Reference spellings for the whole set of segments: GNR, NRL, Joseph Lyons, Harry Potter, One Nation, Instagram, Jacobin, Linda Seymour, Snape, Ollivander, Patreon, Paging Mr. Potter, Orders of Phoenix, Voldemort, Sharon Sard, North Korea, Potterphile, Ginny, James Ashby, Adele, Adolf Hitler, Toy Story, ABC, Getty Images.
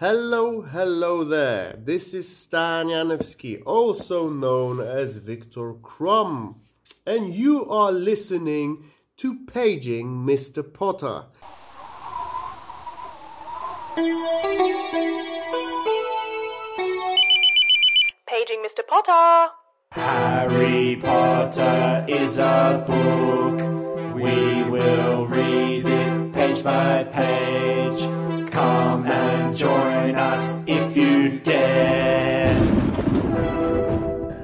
Hello, hello there. This is Stan Janowski, also known as Victor Crumb, and you are listening to Paging Mr. Potter. Paging Mr. Potter. Harry Potter is a book. We will read it page by page. Come and join us if you dare.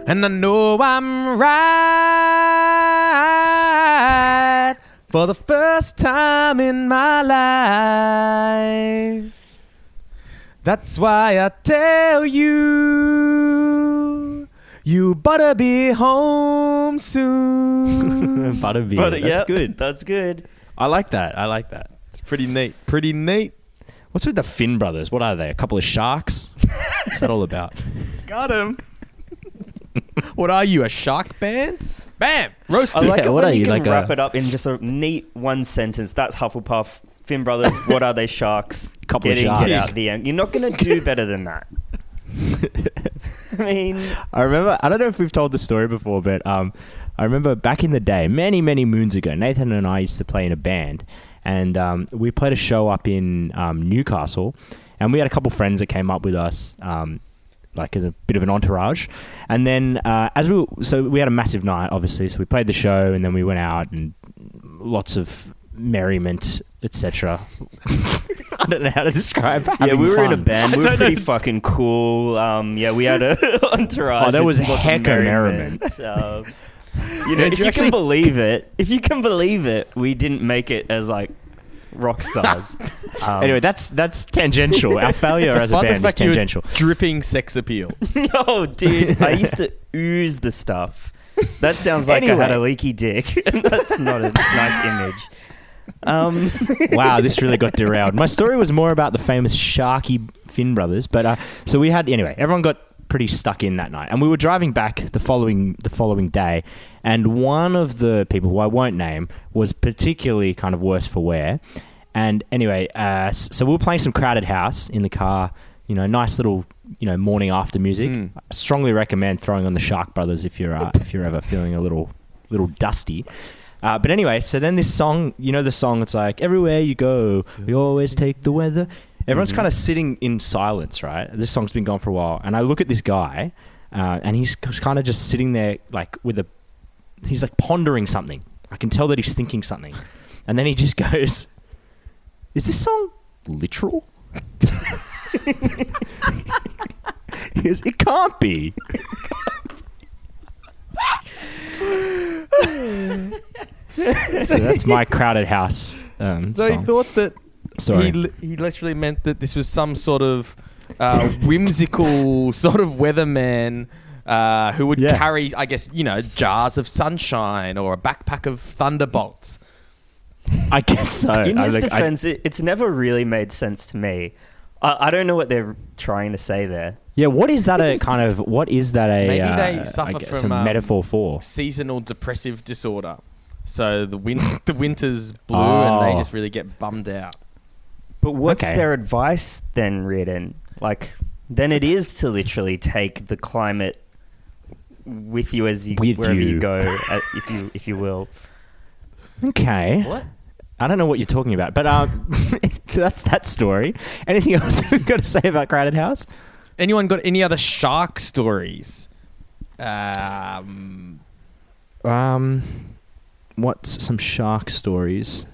And I know I'm right for the first time in my life. That's why I tell you, you better be home soon. That's good. That's good. I like that. It's pretty neat. What's with the Finn brothers? What are they? A couple of sharks? What's that all about? Got him. What are you, a shark band? Bam! Roasted. I like it when you can wrap it up in just a neat one sentence. That's Hufflepuff. Finn brothers, what are they, sharks? Couple of sharks. Get out the end. You're not going to do better than that. I don't know if we've told the story before, but I remember back in the day, many, many moons ago, Nathan and I used to play in a band. And we played a show up in Newcastle, and we had a couple friends that came up with us, like as a bit of an entourage. And then we had a massive night, obviously. So we played the show, and then we went out, and lots of merriment, etc. I don't know how to describe. Yeah, we were fun in a band. We were pretty fucking cool. We had a entourage. Oh, there was heck of merriment. If you can believe it, we didn't make it as like rock stars. Anyway, that's tangential. Our failure as a band is tangential. Dripping sex appeal. No, dude, I used to ooze the stuff. That sounds like I had a leaky dick. That's not a nice image. Wow, this really got derailed. My story was more about the famous Sharky Finn brothers, but so we had everyone got pretty stuck in that night, and we were driving back the following day, and one of the people who I won't name was particularly kind of worse for wear. And anyway, so we were playing some Crowded House in the car, nice little morning after music. I strongly recommend throwing on the Shark Brothers if you're ever feeling a little dusty. But anyway, so then this song, the song, it's like everywhere you go, we always take the weather. Everyone's kind of sitting in silence, right? This song's been gone for a while. And I look at this guy, and he's kind of just sitting there, like, he's, like, pondering something. I can tell that he's thinking something. And then he just goes, is this song literal? He goes, it can't be. So that's my Crowded House song. He thought that... Sorry. He literally meant that this was some sort of whimsical sort of weatherman who would carry, I guess, jars of sunshine or a backpack of thunderbolts. I guess so. In his defense, it's never really made sense to me. I don't know what they're trying to say there. Yeah, maybe they suffer from a metaphor for seasonal depressive disorder. So the winter's blue and they just really get bummed out. But what's their advice then, Reardon? Like, then it is to literally take the climate with you wherever you go, if you will. Okay. What? I don't know what you're talking about, but so that's that story. Anything else we've got to say about Crowded House? Anyone got any other shark stories? What's some shark stories?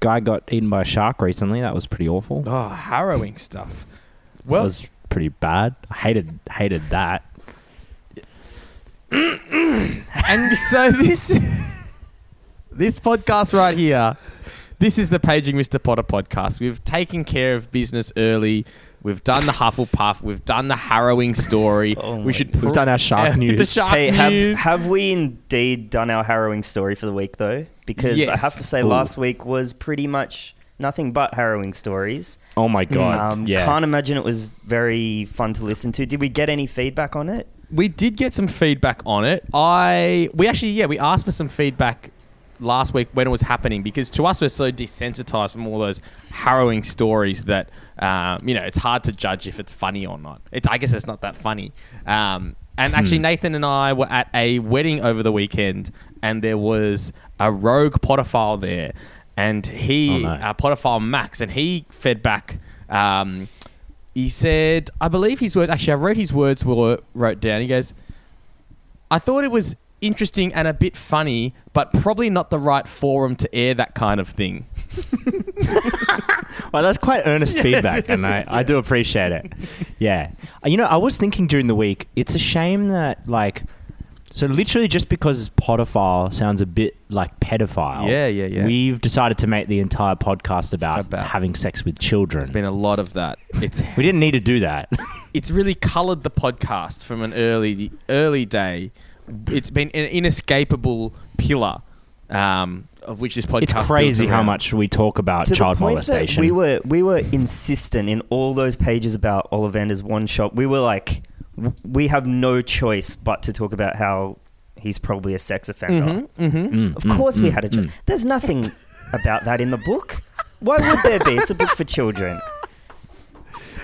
Guy got eaten by a shark recently. That was pretty awful. Oh, harrowing stuff. Well, that was pretty bad. I hated that. And so this podcast right here, this is the Paging Mr. Potter podcast. We've taken care of business early. We've done the Hufflepuff. We've done the harrowing story. We've done our shark news. News. Have we indeed done our harrowing story for the week, though? Because yes. I have to say, last week was pretty much nothing but harrowing stories. Oh, my God. Can't imagine it was very fun to listen to. Did we get any feedback on it? We did get some feedback on it. We asked for some feedback last week when it was happening, because to us we're so desensitized from all those harrowing stories that it's hard to judge if it's funny or not. I guess it's not that funny. And actually, Nathan and I were at a wedding over the weekend, and there was a rogue Potterphile there, and Potterphile Max, and he fed back. He said, I believe his words. Actually, I wrote his words. Wrote down. He goes, I thought it was interesting and a bit funny, but probably not the right forum to air that kind of thing. Well, that's quite earnest feedback, and I do appreciate it. Yeah. I was thinking during the week, it's a shame that, so literally just because Potterphile sounds a bit like pedophile, we've decided to make the entire podcast about having sex with children. There's been a lot of that. We didn't need to do that. It's really coloured the podcast from an early day. It's been an inescapable pillar of which this podcast. It's crazy how much we talk about child molestation. We were insistent in all those pages about Ollivander's one shot. We were like, we have no choice but to talk about how he's probably a sex offender. Mm-hmm, mm-hmm. Mm, of course we had a choice. There's nothing about that in the book. Why would there be? It's a book for children.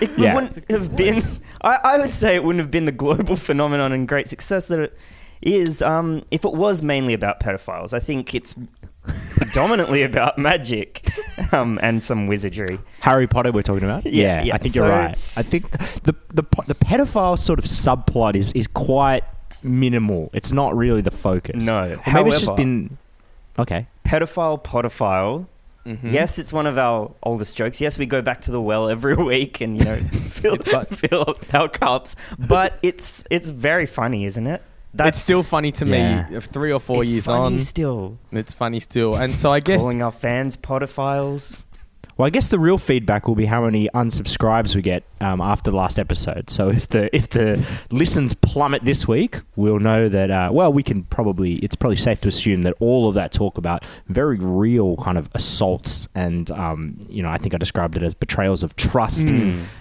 It wouldn't have been... I would say it wouldn't have been the global phenomenon and great success that it is if it was mainly about pedophiles. I think it's predominantly about magic and some wizardry. Harry Potter we're talking about? Yeah, I think you're right. I think the pedophile sort of subplot is quite minimal. It's not really the focus. No. However, it's just been... Okay. Pedophile, Potterphile... Mm-hmm. Yes, it's one of our oldest jokes. Yes, we go back to the well every week and fill our cups. But it's very funny, isn't it? It's still funny to me. 3 or 4 years on, it's funny still. It's funny still, and so I guess calling our fans Potterphiles. Well, I guess the real feedback will be how many unsubscribes we get after the last episode. So if the listens plummet this week, we'll know that. We can probably. It's probably safe to assume that all of that talk about very real kind of assaults and I think I described it as betrayals of trust.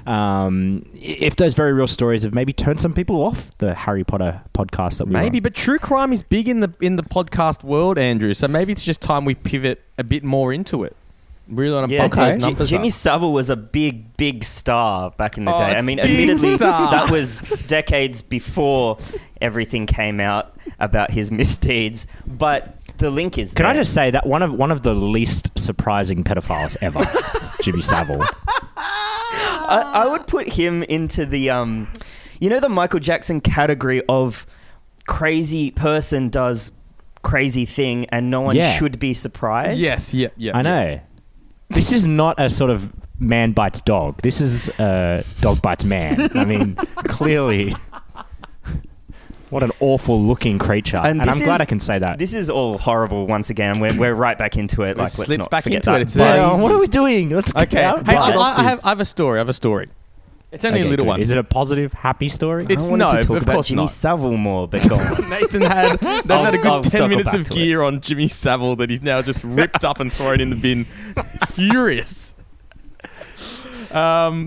If those very real stories have maybe turned some people off the Harry Potter podcast that we maybe, but true crime is big in the podcast world, Andrew. So maybe it's just time we pivot a bit more into it. Really want to bump those numbers up. Jimmy Savile was a big, big star back in the day. I mean, admittedly, that was decades before everything came out about his misdeeds. But the link is there. Can I just say that one of the least surprising pedophiles ever, Jimmy Savile. I would put him into the, the Michael Jackson category of crazy person does crazy thing and no one should be surprised. Yes, I know. This is not a sort of man bites dog. This is dog bites man. I mean, clearly, what an awful looking creature. And I'm glad I can say that. This is all horrible once again. We're right back into it. Like, let's not forget that. It's what are we doing? Let's get out. Hey, I have a story. It's only a little one. Is it a positive, happy story? It's to talk about Jimmy Savile more, but go on. Nathan had a good 10 minutes of gear on Jimmy Savile that he's now just ripped up and thrown in the bin. Furious. Now,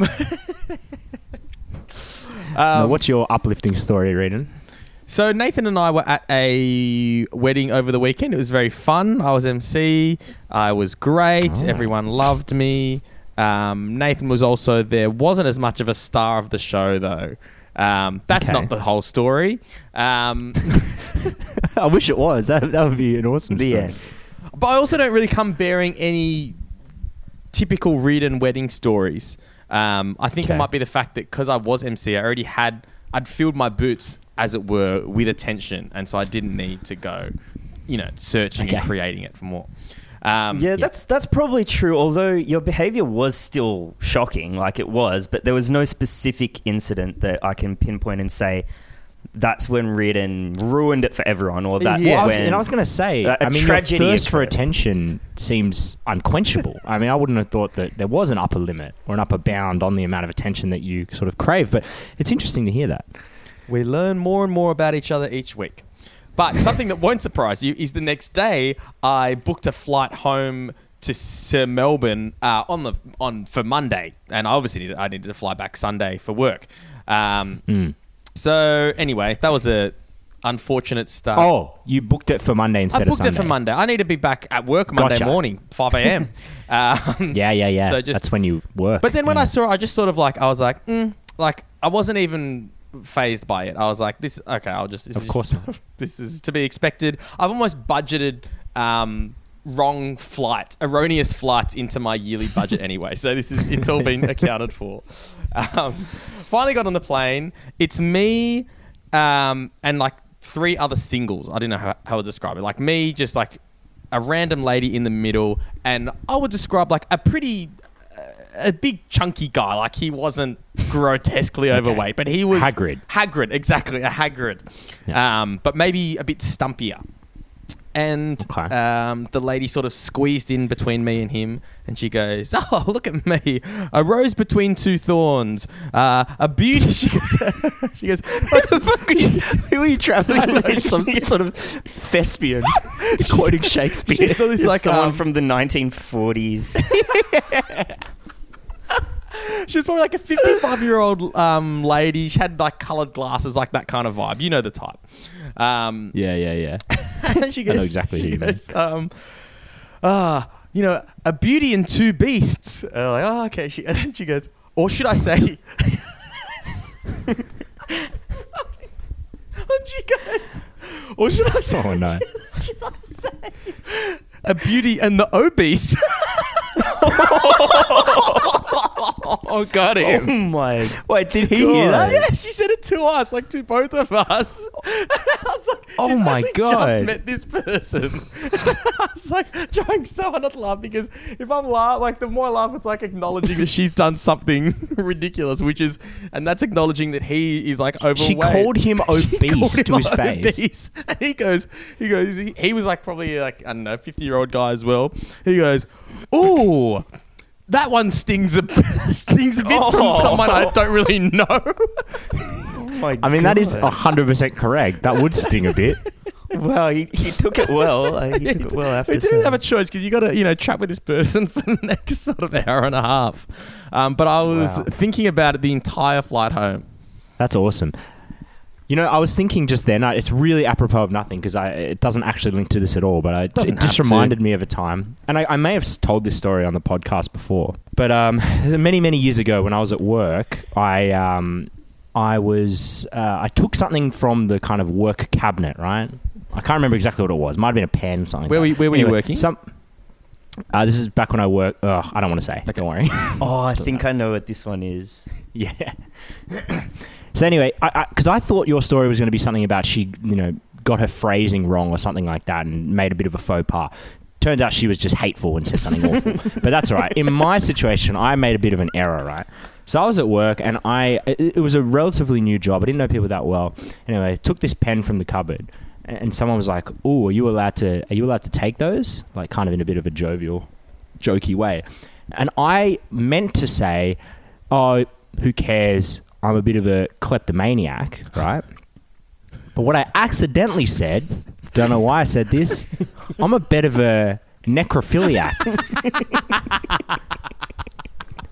what's your uplifting story, Reiden? So Nathan and I were at a wedding over the weekend. It was very fun. I was MC. I was great. Oh. Everyone loved me. Nathan was also there. Wasn't as much of a star of the show though. That's not the whole story. I wish it was. That would be an awesome story. But I also don't really come bearing any typical Reiden wedding stories. I think it might be the fact that because I was MC, I'd filled my boots, as it were, with attention, and so I didn't need to go, searching and creating it for more. That's probably true, although your behaviour was still shocking, but there was no specific incident that I can pinpoint and say that's when Reiden ruined it for everyone or that's when... And I was going to say, tragedy your thirst for attention seems unquenchable. I mean, I wouldn't have thought that there was an upper limit or an upper bound on the amount of attention that you sort of crave, but it's interesting to hear that. We learn more and more about each other each week. But something that won't surprise you is the next day I booked a flight home to Melbourne for Monday, and I needed to fly back Sunday for work. So anyway, that was a unfortunate start. Oh, you booked it for Monday instead of Sunday. I booked it for Monday. I need to be back at work Monday morning, 5 a.m. Yeah. So just, that's when you work. But then when I saw it, I just sort of like, I was like, I wasn't even phased by it. I was like, this is to be expected. I've almost budgeted erroneous flights into my yearly budget anyway. So it's all been accounted for. Finally got on the plane. It's me and like three other singles. I didn't know how to describe it. Like me, just like a random lady in the middle, and I would describe like a big chunky guy. Like he wasn't grotesquely overweight, but he was Hagrid, exactly, a Hagrid. Yeah. But maybe a bit stumpier. And the lady sort of squeezed in between me and him, and she goes, "Oh, look at me, a rose between two thorns, a beauty." She goes, "What the fuck? Who are you traveling with? Some sort of thespian quoting Shakespeare? It's like someone from the 1940s." She was probably like a 55-year-old lady. She had like coloured glasses, like that kind of vibe. You know the type. Yeah. She goes, I know exactly who you mean. A beauty and two beasts. And I'm like, oh, okay. And then she goes, or should I say? And she goes, or should I say? Oh no. Should I say a beauty and the obese? Oh, got him. Oh my. Wait, did he hear that? Yeah, she said it to us, like to both of us. I was like, oh my God. I just met this person. I was like, trying so hard not to laugh, because if I'm laughing, like the more I laugh, it's like acknowledging that she's done something ridiculous, and that's acknowledging that he is like overweight. She called him obese to his face. And he goes, he was like probably like, I don't know, 50-year-old guy as well. He goes, ooh. That one stings a bit from someone I don't really know. That is 100% correct. That would sting a bit. Well, he took it well. He took it well after. We didn't have a choice, because you got to chat with this person for the next sort of hour and a half. But I was thinking about it the entire flight home. That's awesome. I was thinking just then. It's really apropos of nothing, because it doesn't actually link to this at all. But it just reminded me of a time, and I may have told this story on the podcast before. But many, many years ago, when I was at work, I took something from the kind of work cabinet. Right, I can't remember exactly what it was. Might have been a pen or something. Where were you working? This is back when I worked. I don't want to say. Okay. Don't worry. I think I know what this one is. Yeah. So anyway, because I thought your story was going to be something about she, got her phrasing wrong or something like that and made a bit of a faux pas. Turns out she was just hateful and said something awful. But that's all right. In my situation, I made a bit of an error, right? So I was at work, and it was a relatively new job. I didn't know people that well. Anyway, I took this pen from the cupboard, and someone was like, "Ooh, are you allowed to take those?" Like kind of in a bit of a jovial, jokey way. And I meant to say, "Oh, who cares? I'm a bit of a kleptomaniac," right? But what I accidentally said, don't know why I said this, I'm a bit of a necrophiliac.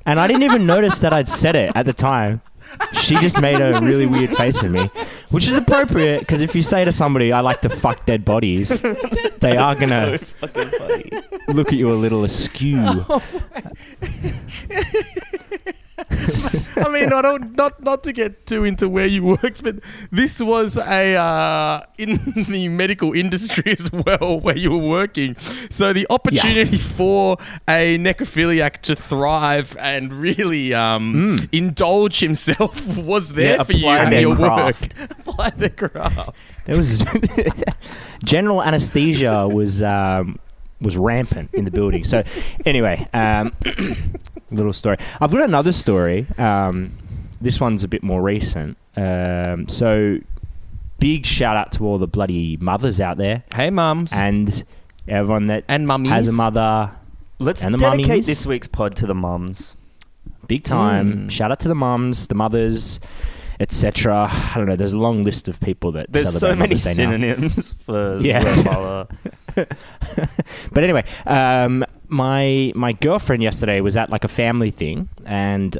And I didn't even notice that I'd said it at the time. She just made a really weird face at me, which is appropriate, because if you say to somebody, "I like to fuck dead bodies," they are going to look at you a little askew. Oh, I mean, I don't not to get too into where you worked, but this was a in the medical industry as well, where you were working. So the opportunity for a necrophiliac to thrive and really indulge himself was there for you in your craft. Work. Apply the craft. There was general anesthesia was rampant in the building. So anyway, little story. I've got another story. This one's a bit more recent. So big shout out to all the bloody mothers out there. Hey, mums. And everyone that has a mother. Let's dedicate this week's pod to the mums. Big time. Shout out to the mums, the mothers, etc. I don't know. There's a long list of people that there's so many synonyms for mother. But anyway, my girlfriend yesterday was at like a family thing, and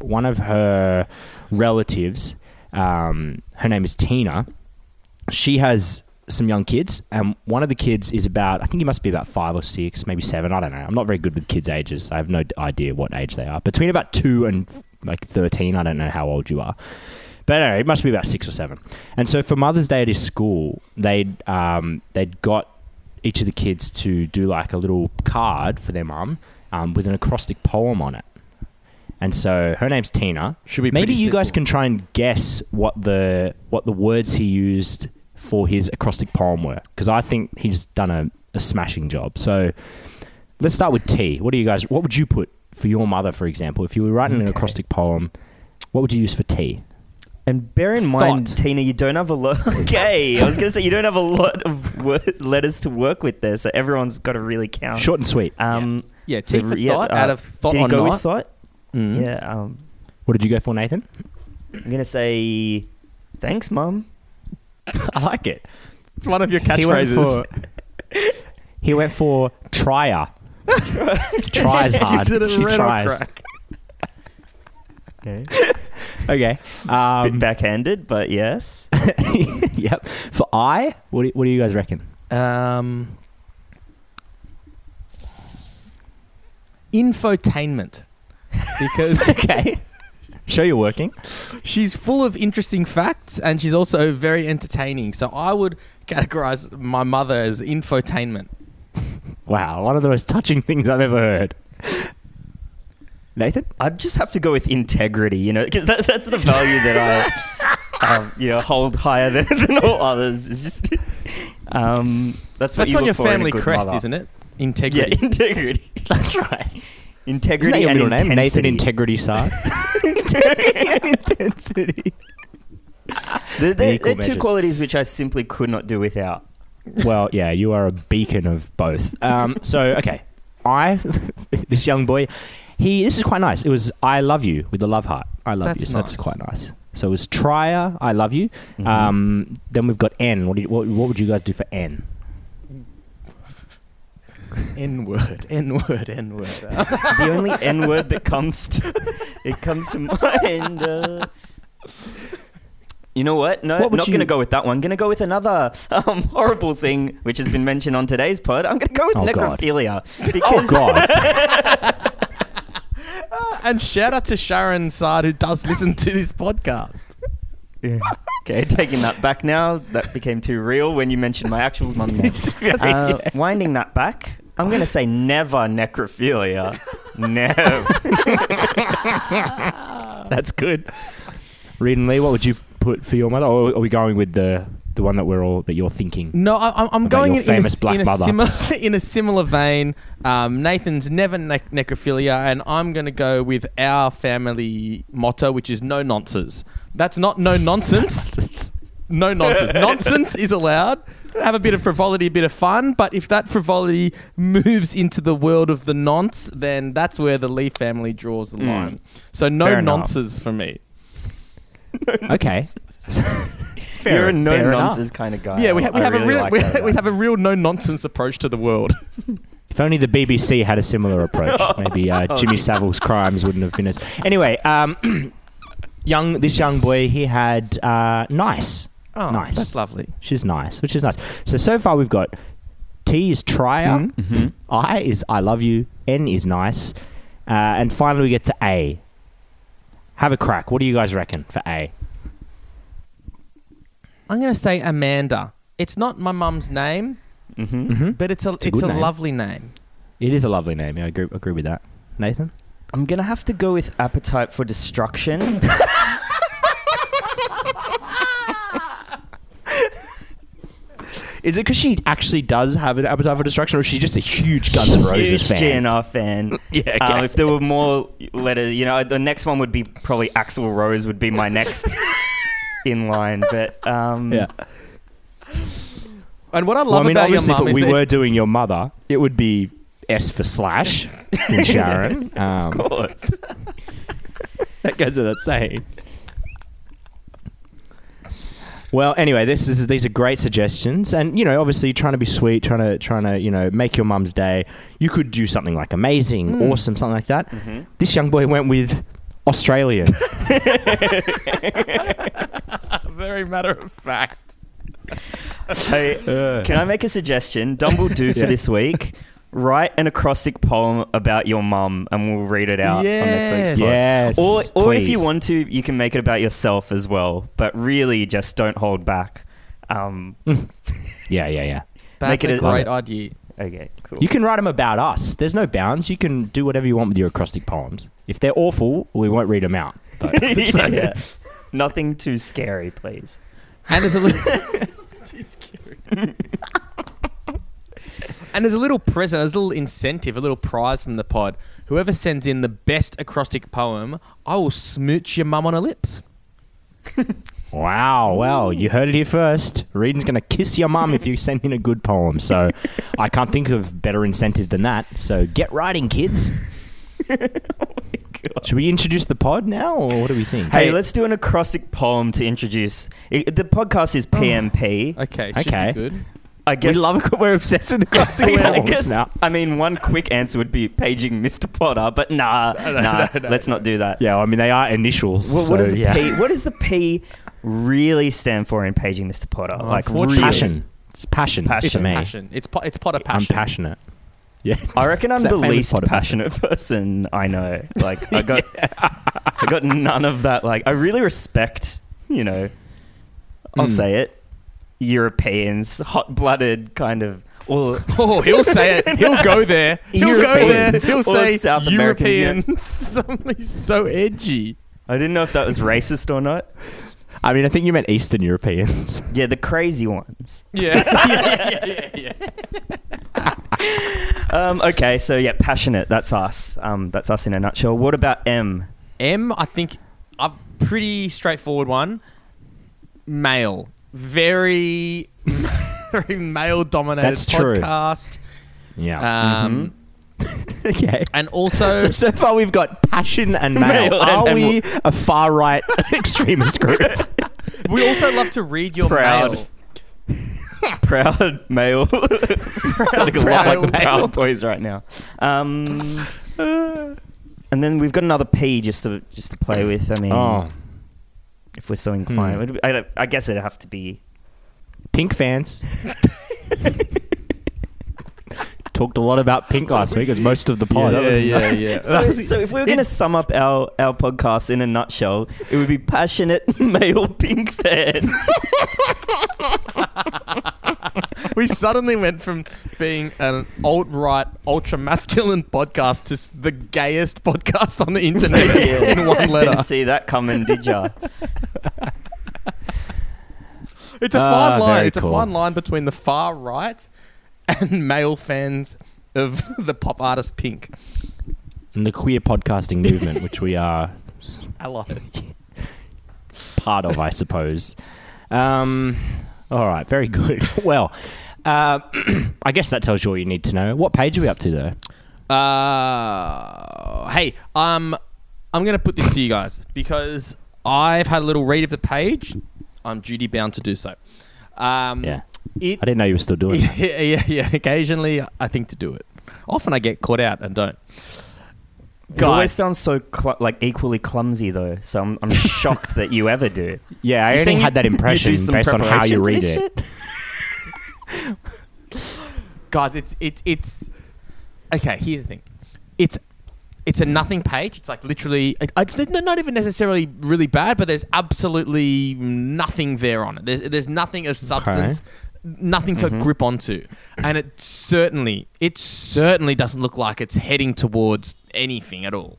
one of her relatives, her name is Tina, she has some young kids, and one of the kids is about, I think he must be about 5 or 6, maybe 7. I don't know. I'm not very good with kids' ages. I have no idea what age they are. Between about 2 and like 13, I don't know how old you are. But anyway, it must be about 6 or 7. And so for Mother's Day at his school, they'd got each of the kids to do like a little card for their mum with an acrostic poem on it. And so her name's Tina. Should be maybe you simple. Guys can try and guess what the words he used for his acrostic poem were, because I think he's done a smashing job. So let's start with T. What do you guys? What would you put for your mother, for example, if you were writing an acrostic poem? What would you use for T? And bear in mind, Tina, you don't have a lot. Okay, I was going to say you don't have a lot of letters to work with there, so everyone's got to really count. Short and sweet. Yeah. T for thought. Out of thought. Did you go with thought? Mm. Yeah. What did you go for, Nathan? I'm going to say, thanks, Mum. I like it. It's one of your catchphrases. He went for trier. Tries hard. She tries. Okay. Okay. Bit backhanded, but yes. Yep. For I, what do you guys reckon? Infotainment. Because okay, show you're working. She's full of interesting facts, and she's also very entertaining. So I would categorize my mother as infotainment. Wow, one of the most touching things I've ever heard. Nathan, I'd just have to go with integrity, you know, because that's the value that I, hold higher than all others. It's just that's you on your family crest, mother. Isn't it? Integrity. Yeah, integrity. That's right. Integrity and intensity. Name? Nathan Integrity Sard. Integrity and intensity. They're two qualities which I simply could not do without. Well, yeah, you are a beacon of both. Okay. This young boy, this is quite nice. It was, I love you with the love heart. I love you. So nice. That's quite nice. So it was Trier, I love you. Mm-hmm. Then we've got N. What would you guys do for N? N word. The only N word that comes to mind. You know what? No, I'm not going to go with that one. I'm going to go with another horrible thing which has been mentioned on today's pod. I'm going to go with necrophilia. God. Because and shout out to Sharon Sard, who does listen to this podcast. Yeah. Okay, taking that back now. That became too real when you mentioned my actual mum name. Yes. Winding that back, I'm going to say never necrophilia. Never. That's good. Reed and Lee, what would you put for your mother? Or are we going with the one that you're thinking? No, I'm going in a similar vein. Nathan's never necrophilia, and I'm going to go with our family motto, which is no nonsense. That's not no nonsense. No nonsense. Nonsense is allowed. Have a bit of frivolity, a bit of fun. But if that frivolity moves into the world of the nonce, then that's where the Lee family draws the line. So no fair nonces enough. For me. No okay. You're a no nonsense kind of guy. Yeah, we have a real no nonsense approach to the world. If only the BBC had a similar approach. Maybe Jimmy Savile's crimes wouldn't have been as... Anyway, this young boy, he had nice. Oh, nice. That's lovely. She's nice, which is nice. So far we've got T is trier, mm-hmm. I is I love you, N is nice, and finally we get to A. Have a crack. What do you guys reckon for A? I'm going to say Amanda. It's not my mum's name, mm-hmm. Mm-hmm. but it's a name. Lovely name. It is a lovely name. Yeah, I agree with that. Nathan? I'm going to have to go with appetite for destruction. Is it because she actually does have an appetite for destruction, or is she just a huge Guns N' Roses fan? Huge GNR fan. Yeah, okay. If there were more letters, the next one would be probably Axl Rose would be my next in line. But yeah. And what I love about your mum is that if we were doing your mother, it would be... S for slash in Sharon. Yes, of course. That goes without saying. Well, anyway, these are great suggestions, and obviously, trying to be sweet, trying to make your mum's day. You could do something like amazing, awesome, something like that. Mm-hmm. This young boy went with Australian. Very matter of fact. Hey, can I make a suggestion? Dumbledore for this week. Write an acrostic poem about your mum and we'll read it out on next week's blog. Yes, or if you want to, you can make it about yourself as well. But really, just don't hold back. Yeah. That's a great idea. Okay, cool. You can write them about us. There's no bounds. You can do whatever you want with your acrostic poems. If they're awful, we won't read them out. Yeah. Nothing too scary, please. And there's a little... too scary. And there's a little present, there's a little incentive, a little prize from the pod. Whoever sends in the best acrostic poem, I will smooch your mum on her lips. Wow, well, you heard it here first. Reedon's going to kiss your mum if you send in a good poem. So I can't think of better incentive than that. So get writing, kids. Oh my God. Should we introduce the pod now, or what do we think? Hey, let's do an acrostic poem to introduce. The podcast is PMP. Okay, should be good. I guess we love it. We're obsessed with the classic poems now. I mean, one quick answer would be Paging Mr. Potter, but no, let's not do that. Yeah, I mean, they are initials. Well, so, what does the P really stand for in Paging Mr. Potter? Like, really? Passion. It's passion. It's to me. Passion. It's Potter passion. I'm passionate. Yeah, I reckon I'm the least passionate person I know. Like, I got none of that. Like, I really respect, I'll say it. Europeans, hot-blooded kind of... Oh, he'll say it. He'll go there. He'll say South Europeans. He's so edgy. I didn't know if that was racist or not. I mean, I think you meant Eastern Europeans. Yeah, the crazy ones. Yeah. Okay, so yeah, passionate. That's us. That's us in a nutshell. What about M? M, I think, a pretty straightforward one. Male. Very, very male-dominated podcast. True. Yeah. Okay. And also... So far we've got passion and male. Are we a far-right extremist group? We also love to read your mail. Proud male. Sounding a lot like the Proud Boys right now. And then we've got another P just to play with. I mean... Oh. If we're so inclined, I guess it'd have to be Pink fans. Talked a lot about Pink last week as most of the pod. Yeah. So if we were going to sum up our podcast in a nutshell, it would be passionate male Pink fans. We suddenly went from being an alt-right, ultra-masculine podcast to the gayest podcast on the internet in one letter. Didn't see that coming, did ya? It's a fine line. It's a fine line between the far right and male fans of the pop artist Pink. And the queer podcasting movement, which we are part of, I suppose. All right, very good. Well, I guess that tells you all you need to know. What page are we up to, though? Hey, I'm going to put this to you guys because I've had a little read of the page. I'm duty-bound to do so. I didn't know you were still doing it. Yeah. Occasionally, I think to do it. Often, I get caught out and don't. It always sounds so equally clumsy though, so I'm shocked that you ever do. Yeah, I only had that impression based on how you read it. Guys, it's okay. Here's the thing: it's a nothing page. It's like literally, it's not even necessarily really bad, but there's absolutely nothing there on it. There's nothing of substance. Okay. Nothing to grip onto, and it certainly doesn't look like it's heading towards anything at all.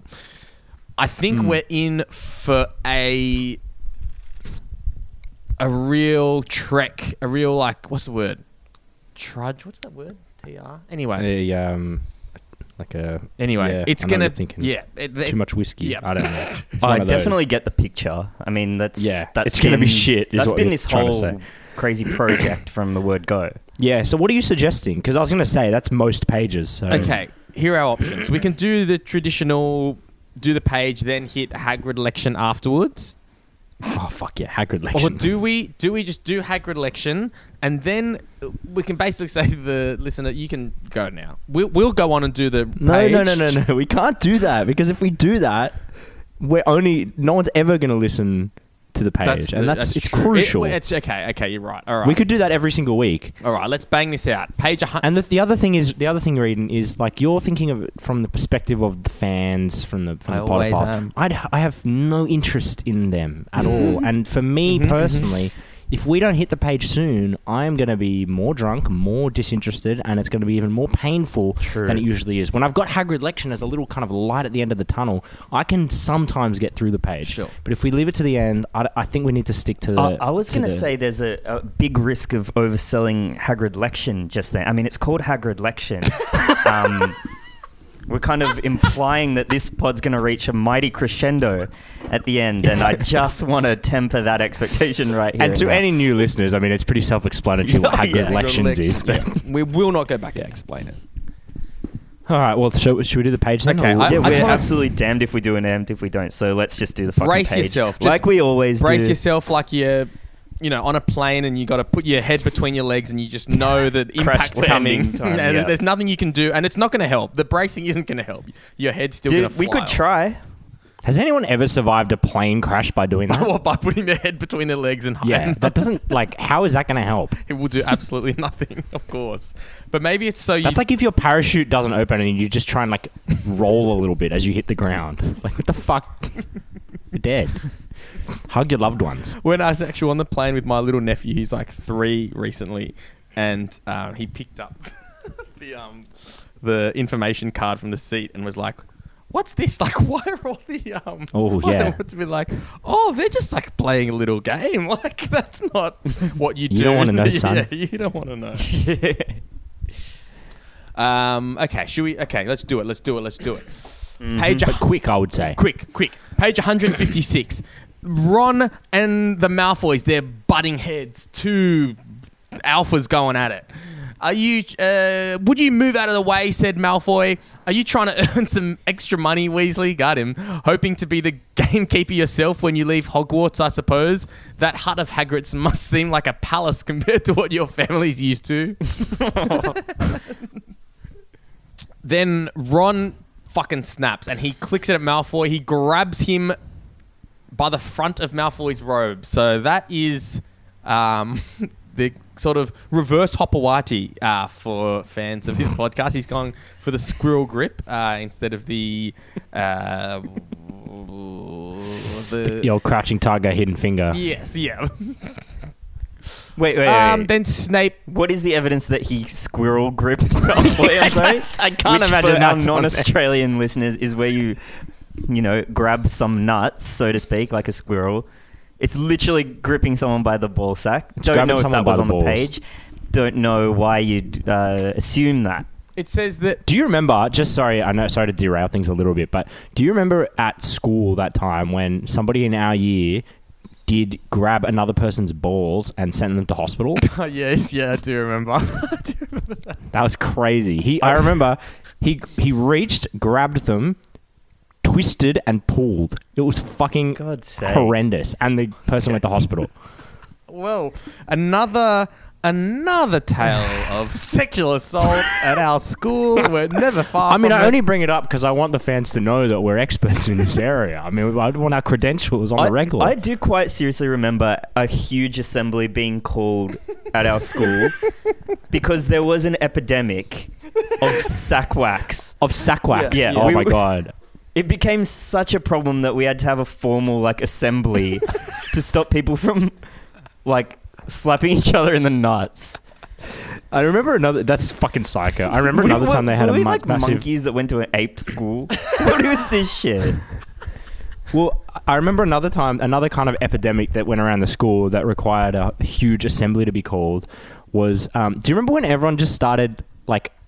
I think we're in for a real trek, a real what's the word? Trudge. What's that word? TR. Anyway, it's gonna. Too much whiskey. Yeah. I don't know. I definitely get the picture. I mean, that's gonna be shit. That's been this whole crazy project from the word go. Yeah, so what are you suggesting? Because I was going to say that's most pages. So. Okay, here are our options. We can do the traditional, do the page, then hit Hagrid Election afterwards. Oh, fuck yeah, Hagrid Election. Or do we just do Hagrid Election and then we can basically say to the listener, you can go now. We'll go on and do the page. No. We can't do that because if we do that, no one's ever going to listen to the page, that's crucial. It's okay, you're right. All right, we could do that every single week. All right, let's bang this out. Page 100. And the other thing, Reading, is like you're thinking of it from the perspective of the fans from the Potterphiles. I have no interest in them at all, and for me personally. If we don't hit the page soon, I'm going to be more drunk, more disinterested, and it's going to be even more painful than it usually is. When I've got Hagrid Election as a little kind of light at the end of the tunnel, I can sometimes get through the page. Sure. But if we leave it to the end, I think we need to stick to the... I was going to say there's a big risk of overselling Hagrid Election just then. I mean, it's called Hagrid Election. We're kind of implying that this pod's going to reach a mighty crescendo at the end, and I just want to temper that expectation right here. And to any new listeners, I mean, it's pretty self-explanatory what Hagrid Elections is. But we will not go back and explain it. All right, well, should we do the page then? Okay. We're absolutely damned if we do and damned if we don't, so let's just do the fucking page. Brace yourself. Like we always do. Brace yourself like you're... You know, on a plane, and you got to put your head between your legs, and you just know that impact's coming. There's nothing you can do, and it's not going to help. The bracing isn't going to help. Your head's still going to fly. We could try. Has anyone ever survived a plane crash by doing that? Well, by putting their head between their legs and that doesn't how is that going to help? It will do absolutely nothing, of course. But maybe it's that's like if your parachute doesn't open and you just try and roll a little bit as you hit the ground. Like, what the fuck? You're dead. Hug your loved ones. When I was actually on the plane with my little nephew, he's 3 recently, and he picked up the information card from the seat and was like, "What's this? Why are all the to be they're just playing a little game. That's not what you do. You don't want to know, son. Yeah, you don't want to know." Okay. Should we? Okay. Let's do it. Page quick, I would say. Quick. Page 156. Ron and the Malfoys, they're butting heads. 2 alphas going at it. "Are you? Would you move out of the way?" said Malfoy. "Are you trying to earn some extra money, Weasley?" Got him. "Hoping to be the gamekeeper yourself when you leave Hogwarts, I suppose. That hut of Hagrid's must seem like a palace compared to what your family's used to." Then Ron fucking snaps, and he clicks it at Malfoy. He grabs him by the front of Malfoy's robe. So that is the sort of reverse Hopawati for fans of this podcast. He's going for the squirrel grip instead of the old crouching tiger, hidden finger. Yes, yeah. Wait. Then Snape... What is the evidence that he squirrel gripped Malfoy? I'm sorry. I can't imagine our non-Australian listeners is where you grab some nuts, so to speak, like a squirrel. It's literally gripping someone by the ball sack. Don't know if that was on the page. Don't know why you'd assume that. It says that... Do you remember, sorry to derail things a little bit, but do you remember at school that time when somebody in our year did grab another person's balls and send them to hospital? Yes, I do remember. That. That was crazy. I remember he reached, grabbed them, twisted and pulled. It was fucking horrendous. And the person went to hospital. Well, another tale of sexual assault at our school. We're never far from I only bring it up because I want the fans to know that we're experts in this area. I mean, I want our credentials on the regular. I do quite seriously remember a huge assembly being called at our school because there was an epidemic of sack wax. Yes. Yeah. Oh, my God. It became such a problem that we had to have a formal assembly to stop people from slapping each other in the nuts. I remember another... That's fucking psycho. I remember another time they had massive... monkeys that went to an ape school? What is this shit? Well, I remember another time, another kind of epidemic that went around the school that required a huge assembly to be called was... do you remember when everyone just started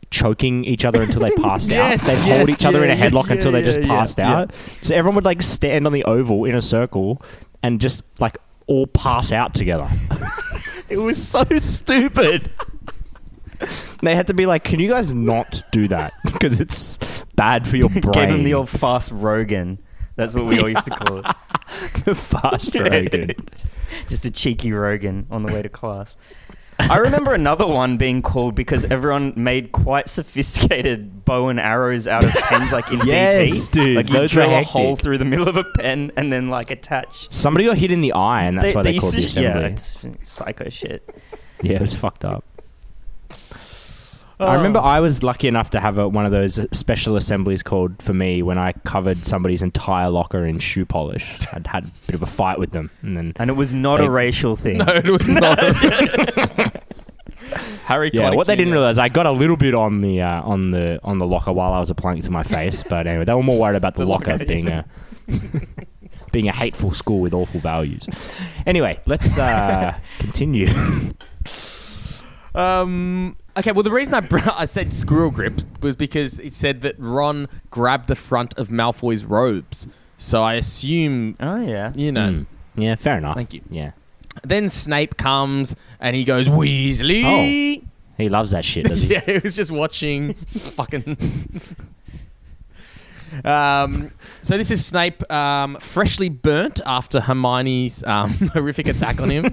choking each other until they passed out? They'd hold each other in a headlock until they just passed out. Yeah. So everyone would stand on the oval in a circle and just all pass out together. It was so stupid. They had to be can you guys not do that? Because it's bad for your brain. Gave them the old fast Rogan. That's what we all used to call it. The fast Rogan. Just a cheeky Rogan on the way to class. I remember another one being called because everyone made quite sophisticated bow and arrows out of pens, like in DT. Dude, like you drill a hole through the middle of a pen and then like attach. Somebody got hit in the eye, and that's why they called the assembly. Yeah, it's psycho shit. Yeah, it was fucked up. I remember I was lucky enough to have one of those special assemblies called for me when I covered somebody's entire locker in shoe polish. I'd had a bit of a fight with them. And it was not a racial thing. No, it was not. Harry Connick. What they didn't realise, I got a little bit on the locker while I was applying it to my face. But anyway, they were more worried about the locker being being a hateful school with awful values. Anyway, let's continue. Okay, well, the reason I said squirrel grip was because it said that Ron grabbed the front of Malfoy's robes. So I assume... Oh, yeah. You know. Mm. Yeah, fair enough. Thank you. Yeah. Then Snape comes and he goes, Weasley! Oh, he loves that shit, doesn't he? Yeah, he was just watching fucking... So this is Snape freshly burnt after Hermione's horrific attack on him.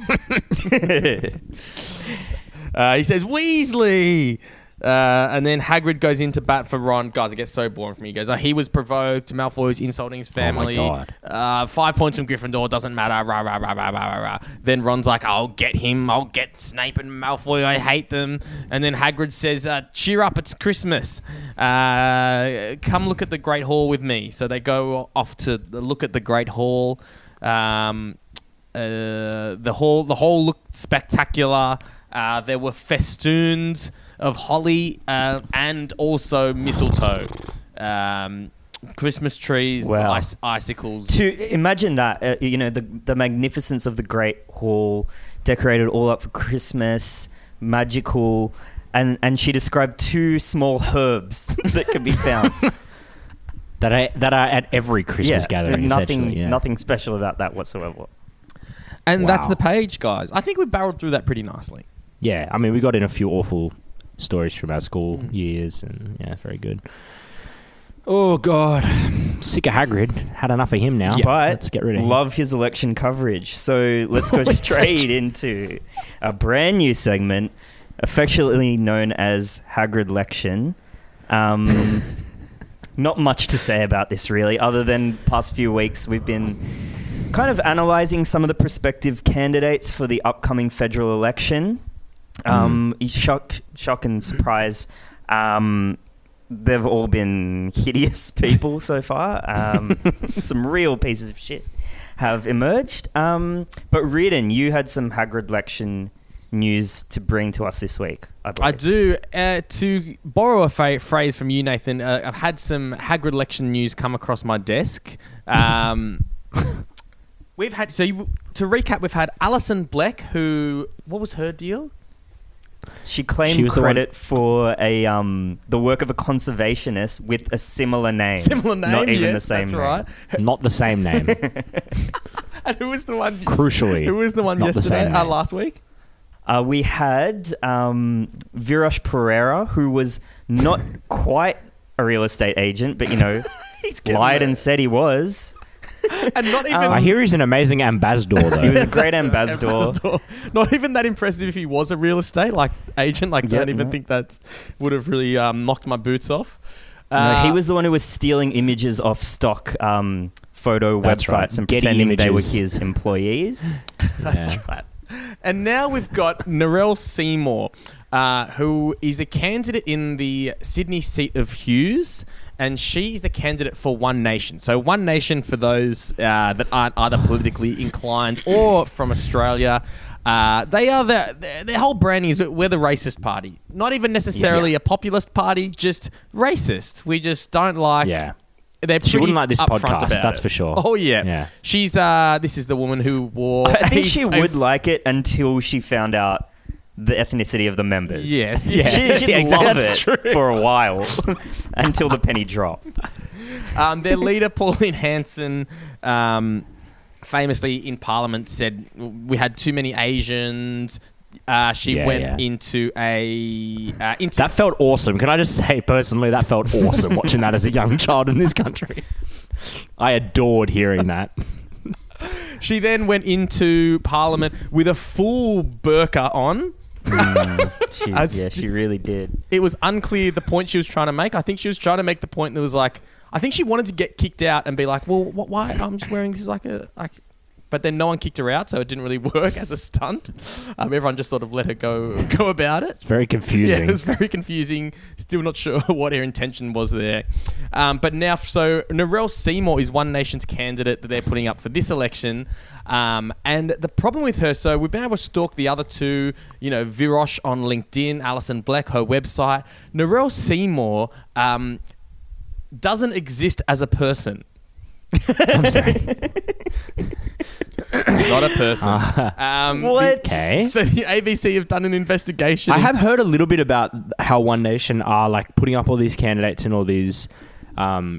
He says, Weasley! And then Hagrid goes in to bat for Ron. Guys, it gets so boring for me. He goes, he was provoked. Malfoy's insulting his family. Oh, my God. 5 points from Gryffindor. Doesn't matter. Rah, rah, rah, rah, rah, rah. Then Ron's like, I'll get him. I'll get Snape and Malfoy. I hate them. And then Hagrid says, cheer up. It's Christmas. Come look at the Great Hall with me. So they go off to look at the Great Hall. The hall looked spectacular. There were festoons of holly and also mistletoe, Christmas trees, icicles. To imagine that, the magnificence of the Great Hall, decorated all up for Christmas, magical, and she described two small herbs that could be found that are at every Christmas gathering. Nothing special about that whatsoever. And that's the page, guys. I think we barreled through that pretty nicely. Yeah, I mean, we got in a few awful stories from our school years and, very good. Oh, God. Sick of Hagrid. Had enough of him now. Yeah, but let's get rid of him. Love his election coverage. So let's go straight into a brand new segment, affectionately known as Hagrid Election. Not much to say about this, really, other than past few weeks we've been... kind of analysing some of the prospective candidates for the upcoming federal election. Shock and surprise. They've all been hideous people so far. Some real pieces of shit have emerged. But Reardon, you had some Hagrid election news to bring to us this week, I believe. I do. To borrow a phrase from you, Nathan, I've had some Hagrid election news come across my desk. To recap, we've had Alison Bleck, who... What was her deal? She claimed credit for the work of a conservationist with a similar name. Not even the same name. That's right. Not the same name. And who was the one... Crucially. Who was the one yesterday, last week? We had Virash Pereira, who was not quite a real estate agent, but, lied and said he was... And not even. I hear he's an amazing ambassador, though. He was a great ambassador. Not even that impressive if he was a real estate agent. Don't even think that would have really knocked my boots off. He was the one who was stealing images off stock photo websites and pretending they were his employees. That's right. And now we've got Narelle Seymour, who is a candidate in the Sydney seat of Hughes. And she's the candidate for One Nation. So One Nation, for those that aren't either politically inclined or from Australia, they are their whole branding is we're the racist party. Not even necessarily a populist party, just racist. We just don't like... Yeah. She wouldn't like this podcast, that's for sure. Oh, yeah. She's this is the woman who wore... I think she would like it until she found out the ethnicity of the members. Yes. Yeah. She'd love it for a while until the penny dropped. Their leader, Pauline Hanson, famously in Parliament said, we had too many Asians. She went into a... that felt awesome. Can I just say, personally, that felt awesome watching that as a young child in this country. I adored hearing that. She then went into Parliament with a full burqa on. She really did. It was unclear the point she was trying to make. I think she was trying to make the point that was like, I think she wanted to get kicked out and be like, well, why? I'm just wearing this like a... like. But then no one kicked her out, so it didn't really work as a stunt. Everyone just sort of let her go about it. It's very confusing. Yeah, it was very confusing. Still not sure what her intention was there. But now, so Narelle Seymour is One Nation's candidate that they're putting up for this election. And the problem with her, so we've been able to stalk the other two, you know, Virash on LinkedIn, Alison Bleck, her website. Narelle Seymour doesn't exist as a person. I'm sorry. Not a person. What? Okay. So the ABC have done an investigation. I have heard a little bit about how One Nation are like putting up all these candidates in all these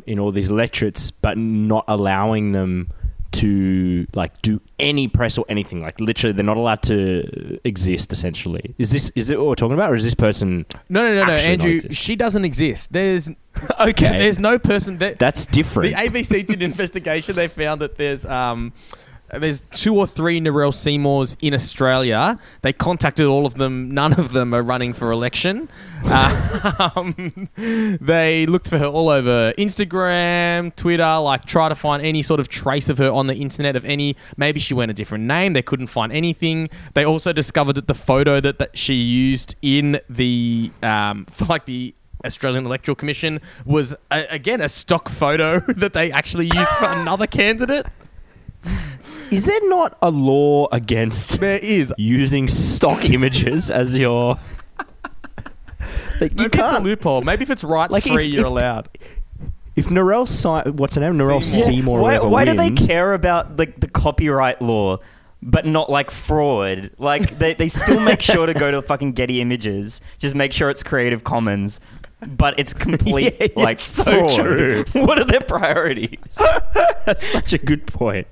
electorates, but not allowing them to like do any press or anything. Like literally, they're not allowed to exist. Essentially, is it what we're talking about, or is this person? No, Andrew. She doesn't exist. There's. Okay. There's no person that... That's different. The ABC did an investigation. They found that there's 2 or 3 Narelle Seymours in Australia. They contacted all of them. None of them are running for election. They looked for her all over Instagram, Twitter, like try to find any sort of trace of her on the internet of any... Maybe she went a different name. They couldn't find anything. They also discovered that the photo that she used in the... for like the... Australian Electoral Commission was again a stock photo that they actually used for another candidate. Is there not a law against using stock images as your? Like, maybe you can't. It's a loophole. Maybe if it's rights like free, you're allowed. If Narelle, what's her name? Narelle Seymour. Why do they care about the copyright law? But not like fraud. Like they still make sure to go to fucking Getty Images. Just make sure it's Creative Commons. But it's complete like it's fraud. So true. What are their priorities? That's such a good point.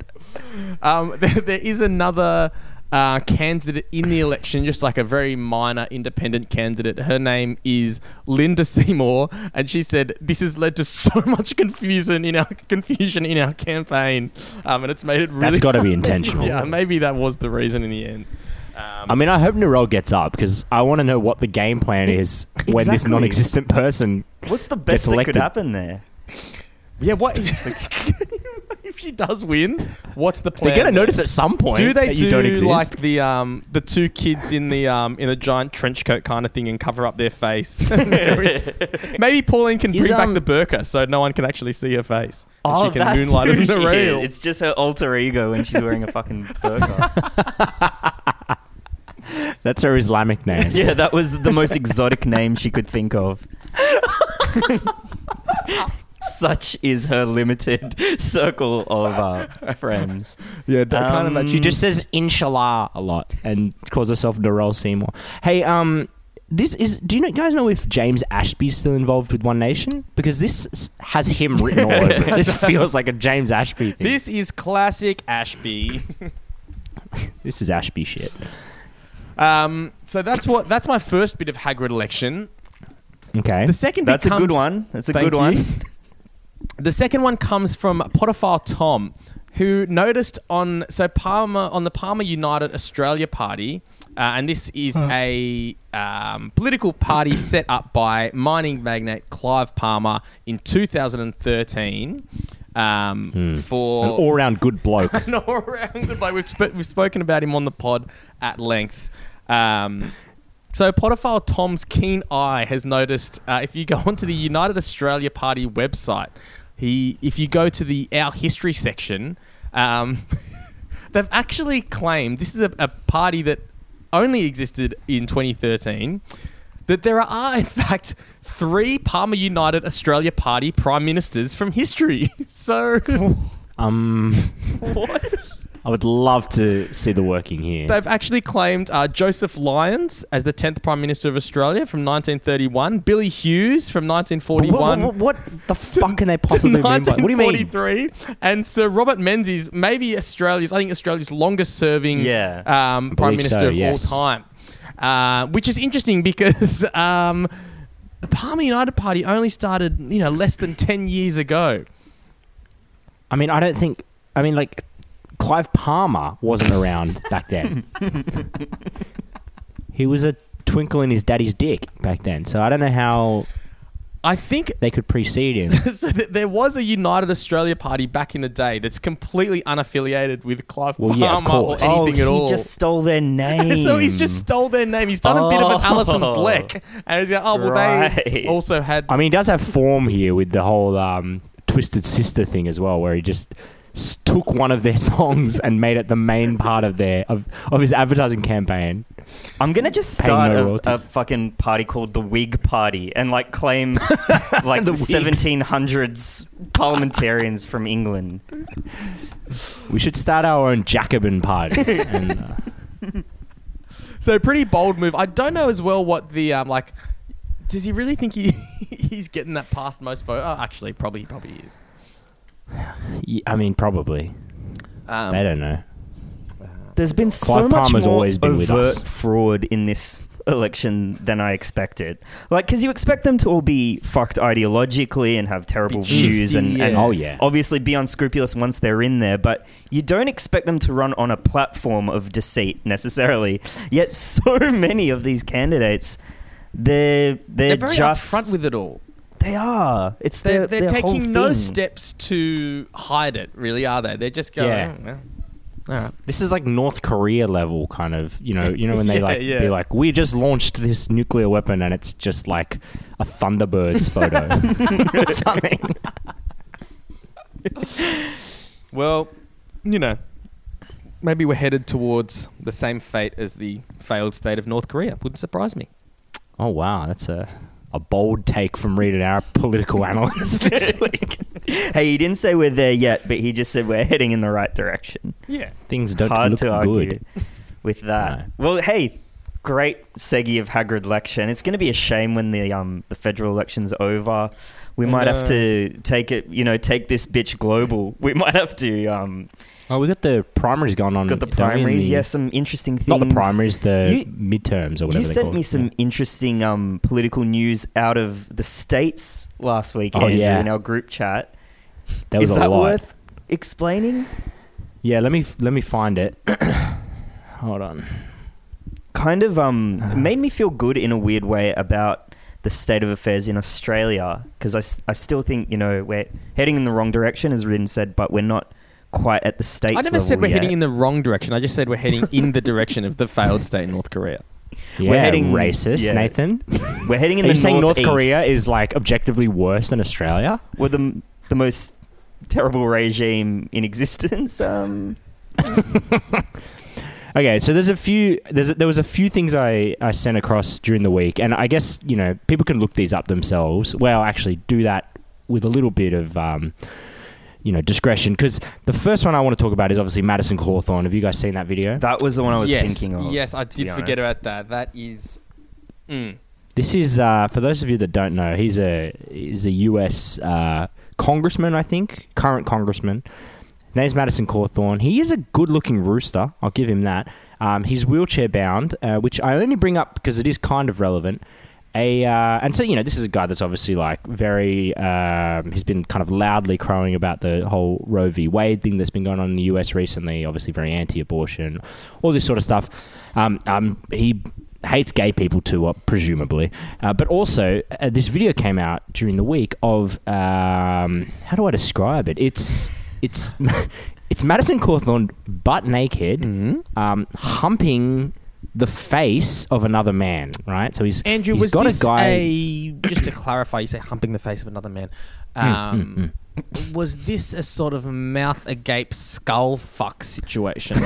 There is another candidate in the election, just like a very minor independent candidate. Her name is Linda Seymour, and she said this has led to so much confusion in our campaign, and it's made it really... That's got to be intentional. Yeah, maybe that was the reason in the end. I mean, I hope Narelle gets up because I want to know what the game plan is when this non-existent person... What's the best that could happen there? Yeah, what if she does win? What's the plan? They're gonna notice at some point. Do they that do you don't exist? Like the two kids in a giant trench coat kind of thing and cover up their face? Maybe Pauline can bring back the burqa so no one can actually see her face. Oh, she can that's moonlight as Narelle. It's just her alter ego when she's wearing a fucking burqa. That's her Islamic name. Yeah, that was the most exotic name she could think of. Such is her limited circle of friends. Yeah, kind of. Like she just says "Inshallah" a lot and calls herself Narelle Seymour. Hey, this is. Do you guys know if James Ashby's still involved with One Nation? Because this has him written all over it. This feels like a James Ashby thing. This is classic Ashby. This is Ashby shit. So that's my first bit of Hagrid election. Okay. The second. That's a good one. That's a good one. The second one comes from Potterphile Tom, who noticed on the Palmer United Australia Party, and this is a political party set up by mining magnate Clive Palmer in 2013. For an all-round good bloke. An all-round good bloke. We've spoken about him on the pod at length. So Potterphile Tom's keen eye has noticed if you go onto the United Australia Party website, if you go to the Our History section, they've actually claimed, this is a party that only existed in 2013, that there are in fact 3 Palmer United Australia Party Prime Ministers from history. So... What? I would love to see the working here. They've actually claimed Joseph Lyons as the 10th Prime Minister of Australia from 1931, Billy Hughes from 1941. What the fuck can they possibly mean by that? What do you mean? 1943, and Sir Robert Menzies, maybe Australia's longest serving Prime Minister of all time. Which is interesting because the Palmer United Party only started, less than 10 years ago. I mean, I mean, Clive Palmer wasn't around back then. He was a twinkle in his daddy's dick back then. So I don't know how... I think... they could precede him. So there was a United Australia Party back in the day that's completely unaffiliated with Clive Palmer or anything at all. He just stole their name. So he's just stole their name. He's done a bit of an Alison Bleck. And he's like, oh, well, they also had... I mean, he does have form here with the whole Twisted Sister thing as well, where he just... took one of their songs and made it the main part of their of his advertising campaign. I'm gonna just start a fucking party called the Whig Party and like claim like the 1700s parliamentarians from England. We should start our own Jacobin party. So pretty bold move. I don't know as well what the like. Does he really think he's getting that past most vote? Oh, actually, probably is. I mean, probably. They don't know. There's been so much more overt fraud in this election than I expected. Like, because you expect them to all be fucked ideologically and have terrible views and obviously be unscrupulous once they're in there, but you don't expect them to run on a platform of deceit necessarily. Yet so many of these candidates, they're very upfront with it all. They are. It's they're taking no steps to hide it, really, are they? They're just going, all right. This is like North Korea level kind of, you know when they be like, we just launched this nuclear weapon and it's just like a Thunderbirds photo or something. Well, maybe we're headed towards the same fate as the failed state of North Korea. Wouldn't surprise me. Oh, wow. That's a bold take from reading our political analyst this week. Hey, he didn't say we're there yet, but he just said we're heading in the right direction. Yeah. Things don't look good. Hard to argue with that. No. Well, hey, great segue of Hagrid Election. It's going to be a shame when the federal election's over. We might have to take it, take this bitch global. We might have to... we got the primaries going on. Got the primaries, some interesting things. Not the primaries, the midterms or whatever. You sent me some interesting political news out of the States last week, Andrew, in our group chat. That was a lot. Is that worth explaining? Yeah, let me find it. Hold on. Kind of it made me feel good in a weird way about the state of affairs in Australia, because I still think, we're heading in the wrong direction, as Rin said, but we're not... quite at the states. I never said we're heading in the wrong direction. I just said we're heading in the direction of the failed state in North Korea. Yeah, we're heading racist, Nathan. We're heading in the northeast. Are you saying North Korea is like objectively worse than Australia? We're the most terrible regime in existence. Okay, so there was a few things I sent across during the week, and I guess people can look these up themselves. Well, actually, do that with a little bit of. Discretion. Because the first one I want to talk about is obviously Madison Cawthorn. Have you guys seen that video? That was the one I was thinking of. Yes, I did forget about that. That is... This is, for those of you that don't know, he's a US congressman, I think. Current congressman. His name's Madison Cawthorn. He is a good-looking rooster. I'll give him that. He's wheelchair-bound, which I only bring up because it is kind of relevant. And so, this is a guy that's obviously like very, he's been kind of loudly crowing about the whole Roe v. Wade thing that's been going on in the US recently, obviously very anti-abortion, all this sort of stuff. He hates gay people too, presumably. But also, this video came out during the week of, how do I describe it? It's it's Madison Cawthorn butt naked, humping... the face of another man, right? So he's got a guy. Just to clarify, you say humping the face of another man. Was this a sort of mouth agape skull fuck situation?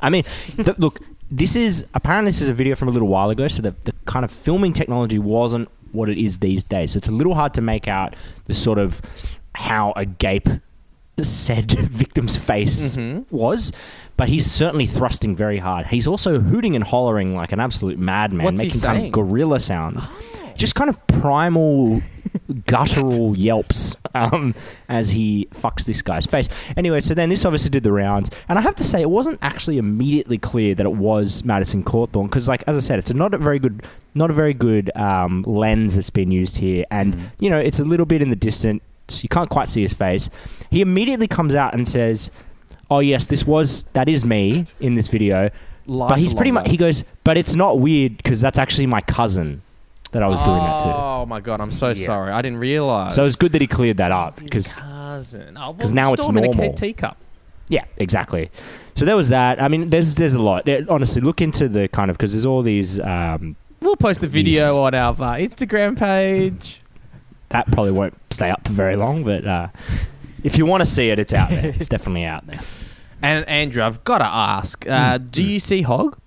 I mean, look, this is a video from a little while ago, so the kind of filming technology wasn't what it is these days. So it's a little hard to make out the sort of how agape said victim's face was. But he's certainly thrusting very hard. He's also hooting and hollering like an absolute madman. What's making kind of gorilla sounds. Just kind of primal, guttural yelps as he fucks this guy's face. Anyway, so then this obviously did the rounds. And I have to say, it wasn't actually immediately clear that it was Madison Cawthorn. Because, like, as I said, it's not a very good lens that's been used here. And, it's a little bit in the distance. You can't quite see his face. He immediately comes out and says... oh yes, that is me in this video. life. But he's pretty much, he goes, but it's not weird because that's actually my cousin that I was doing that to. Oh my God, I'm so sorry. I didn't realize. So it's good that he cleared that up because now it's normal. Storm in a teacup. Yeah, exactly. So there was that. I mean, there's a lot. Honestly, look into the kind of, because there's all these... we'll post a video on our Instagram page. That probably won't stay up for very long, but if you want to see it, it's out there. It's definitely out there. And Andrew, I've got to ask, do you see hog?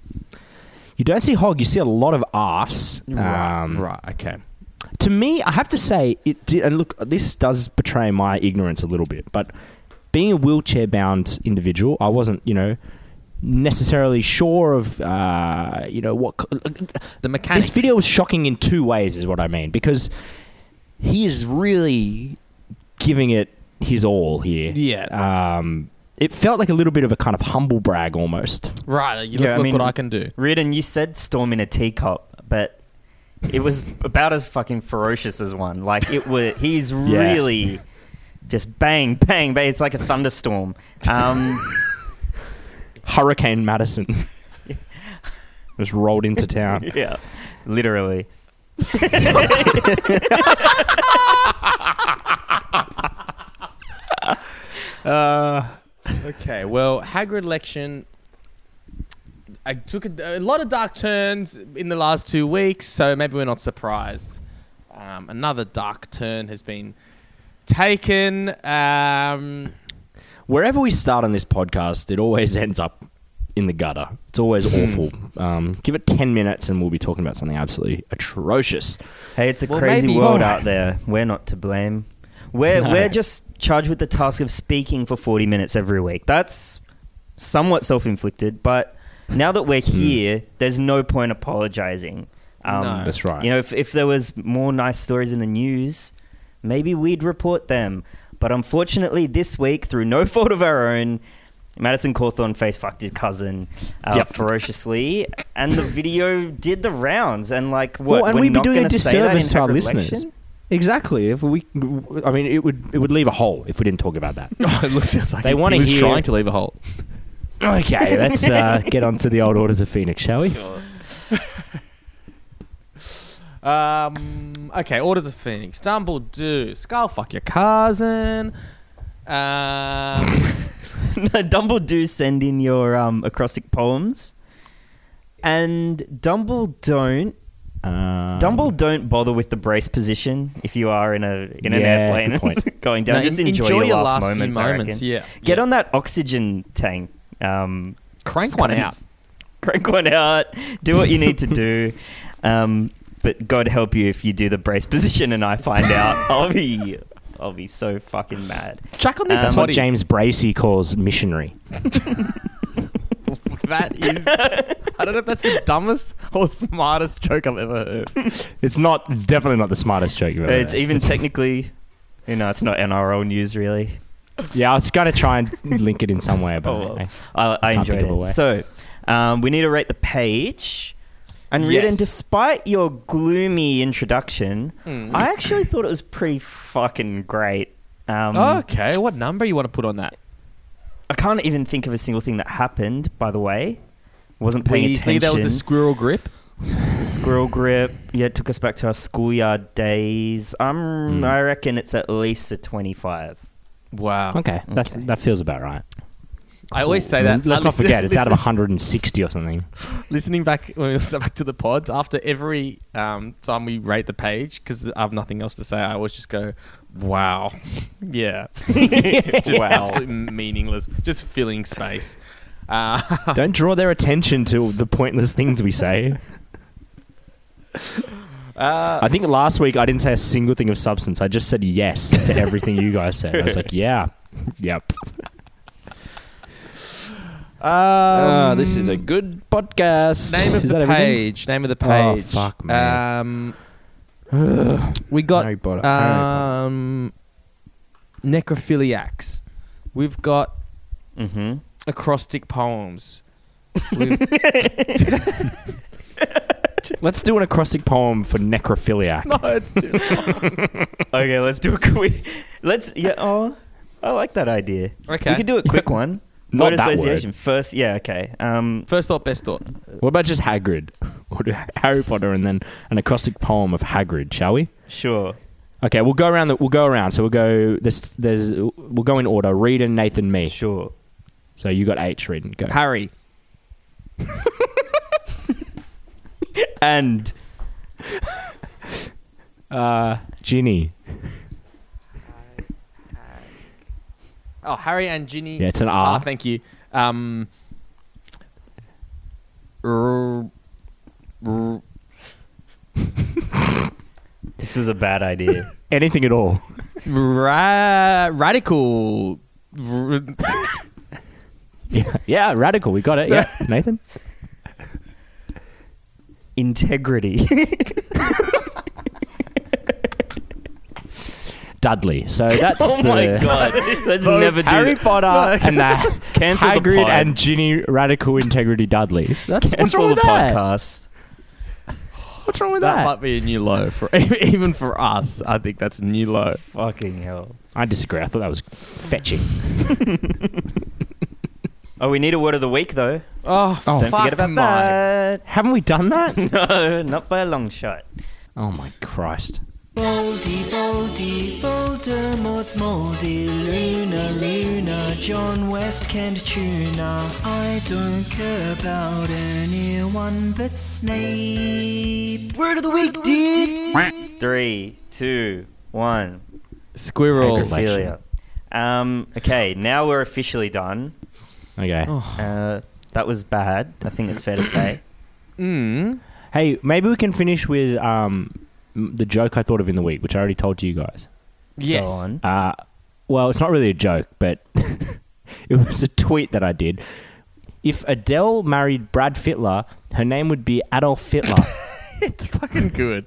You don't see hog. You see a lot of arse. Right, okay. To me, I have to say, it did, and look, this does betray my ignorance a little bit, but being a wheelchair-bound individual, I wasn't, you know, necessarily sure of, you know, what... the mechanics. This video was shocking in two ways is what I mean, because he is really giving it his all here. Yeah. It felt like a little bit of a kind of humble brag almost. Right. Look what I can do. Reardon, you said storm in a teacup, but it was about as fucking ferocious as one. Like, it was... He's really... Just bang, bang, bang. It's like a thunderstorm. Hurricane Madison. Just rolled into town. Yeah. Literally. Okay, well, Hagrid Election... I took a lot of dark turns in the last 2 weeks, so maybe we're not surprised. Another dark turn has been... taken. Wherever we start on this podcast, it always ends up in the gutter. It's always awful. Give it 10 minutes and we'll be talking about something absolutely atrocious. Hey, it's a crazy world out there. We're not to blame. We're just charged with the task of speaking for 40 minutes every week. That's somewhat self-inflicted, but now that we're here, there's no point apologizing. No. That's right. You know, if there was more nice stories in the news... maybe we'd report them. But unfortunately, this week, through no fault of our own, Madison Cawthorn face-fucked his cousin ferociously. And the video did the rounds. And like, what? Well, and we'd be doing a disservice to our listeners. Exactly. It would leave a hole if we didn't talk about that. It looks like he was trying to leave a hole. Okay, let's get on to the old Orders of Phoenix, shall we? Sure. Okay, Orders of Phoenix. Dumbledore. Skull fuck your cousin. No, Dumbledore send in your acrostic poems. And Dumbledore don't bother with the brace position if you are in an airplane and it's going down. Just enjoy your last moments, Yeah. Get on that oxygen tank. Crank one out. Crank one out. Do what you need to do. But God help you if you do the brace position and I find out. I'll be so fucking mad. Chuck on this. That's what James Bracey calls missionary. That is... I don't know if that's the dumbest or smartest joke I've ever heard. It's definitely not the smartest joke you've ever heard. It's even technically... You know, it's not NRL news, really. Yeah, I was going to try and link it in some way, but I enjoyed it. So, we need to rate the page... And Reardon, despite your gloomy introduction, I actually thought it was pretty fucking great. Okay, what number you want to put on that? I can't even think of a single thing that happened, by the way. Wasn't paying attention. You see, there was a squirrel grip. Yeah, it took us back to our schoolyard days. I reckon it's at least a 25. Wow. Okay, that feels about right. I always say that. Let's not forget, it's out of 160 or something. Listening back when we listen back to the pods, after every time we rate the page, because I have nothing else to say, I always just go, wow. Yeah. Just absolutely meaningless. Just filling space. Don't draw their attention to the pointless things we say. I think last week I didn't say a single thing of substance. I just said yes to everything you guys said. I was like, yeah. Yep. This is a good podcast. Name of the page. Oh, fuck, man. We got Harry Potter. Necrophiliacs. We've got acrostic poems. Let's do an acrostic poem for necrophiliac. No, it's too long. Okay, let's do a quick... I like that idea. Okay. We could do a quick one. Not word that association. Word. First, yeah, okay. First thought, best thought. What about just Hagrid? Or Harry Potter, and then an acrostic poem of Hagrid, shall we? Sure. Okay, we'll go around. So we'll go. We'll go in order. Readen, Nathan, me. Sure. So you got H. Readen, go. Harry. And Ginny. Oh, Harry and Ginny. Yeah, it's an R. Thank you. This was a bad idea. Anything at all. Radical. Yeah, radical. We got it. Yeah, Nathan. Integrity. Dudley. So that's my God. Let's never do Harry Potter and that. Cancel Hagrid the pod. And Ginny radical integrity Dudley. That's cancel what's wrong with the that? Podcast. What's wrong with that? That might be a new low for even for us. I think that's a new low. Fucking hell. I disagree. I thought that was fetching. Oh, we need a word of the week though. Oh don't forget about that. Haven't we done that? No, not by a long shot. Oh my Christ. Voldy, Voldemort's moldy, Luna, John West canned tuna. I don't care about anyone but Snape. Word of the week, dude. 3, 2, 1. Squirrel. Agrophilia. Okay, now we're officially done. Okay. That was bad. I think it's fair to say. Hey, maybe we can finish with... the joke I thought of in the week, which I already told you guys. Yes. Go on. Well, it's not really a joke, but it was a tweet that I did. If Adele married Brad Fittler, her name would be Adolf Hitler. It's fucking good.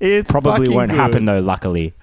It probably won't happen though, luckily.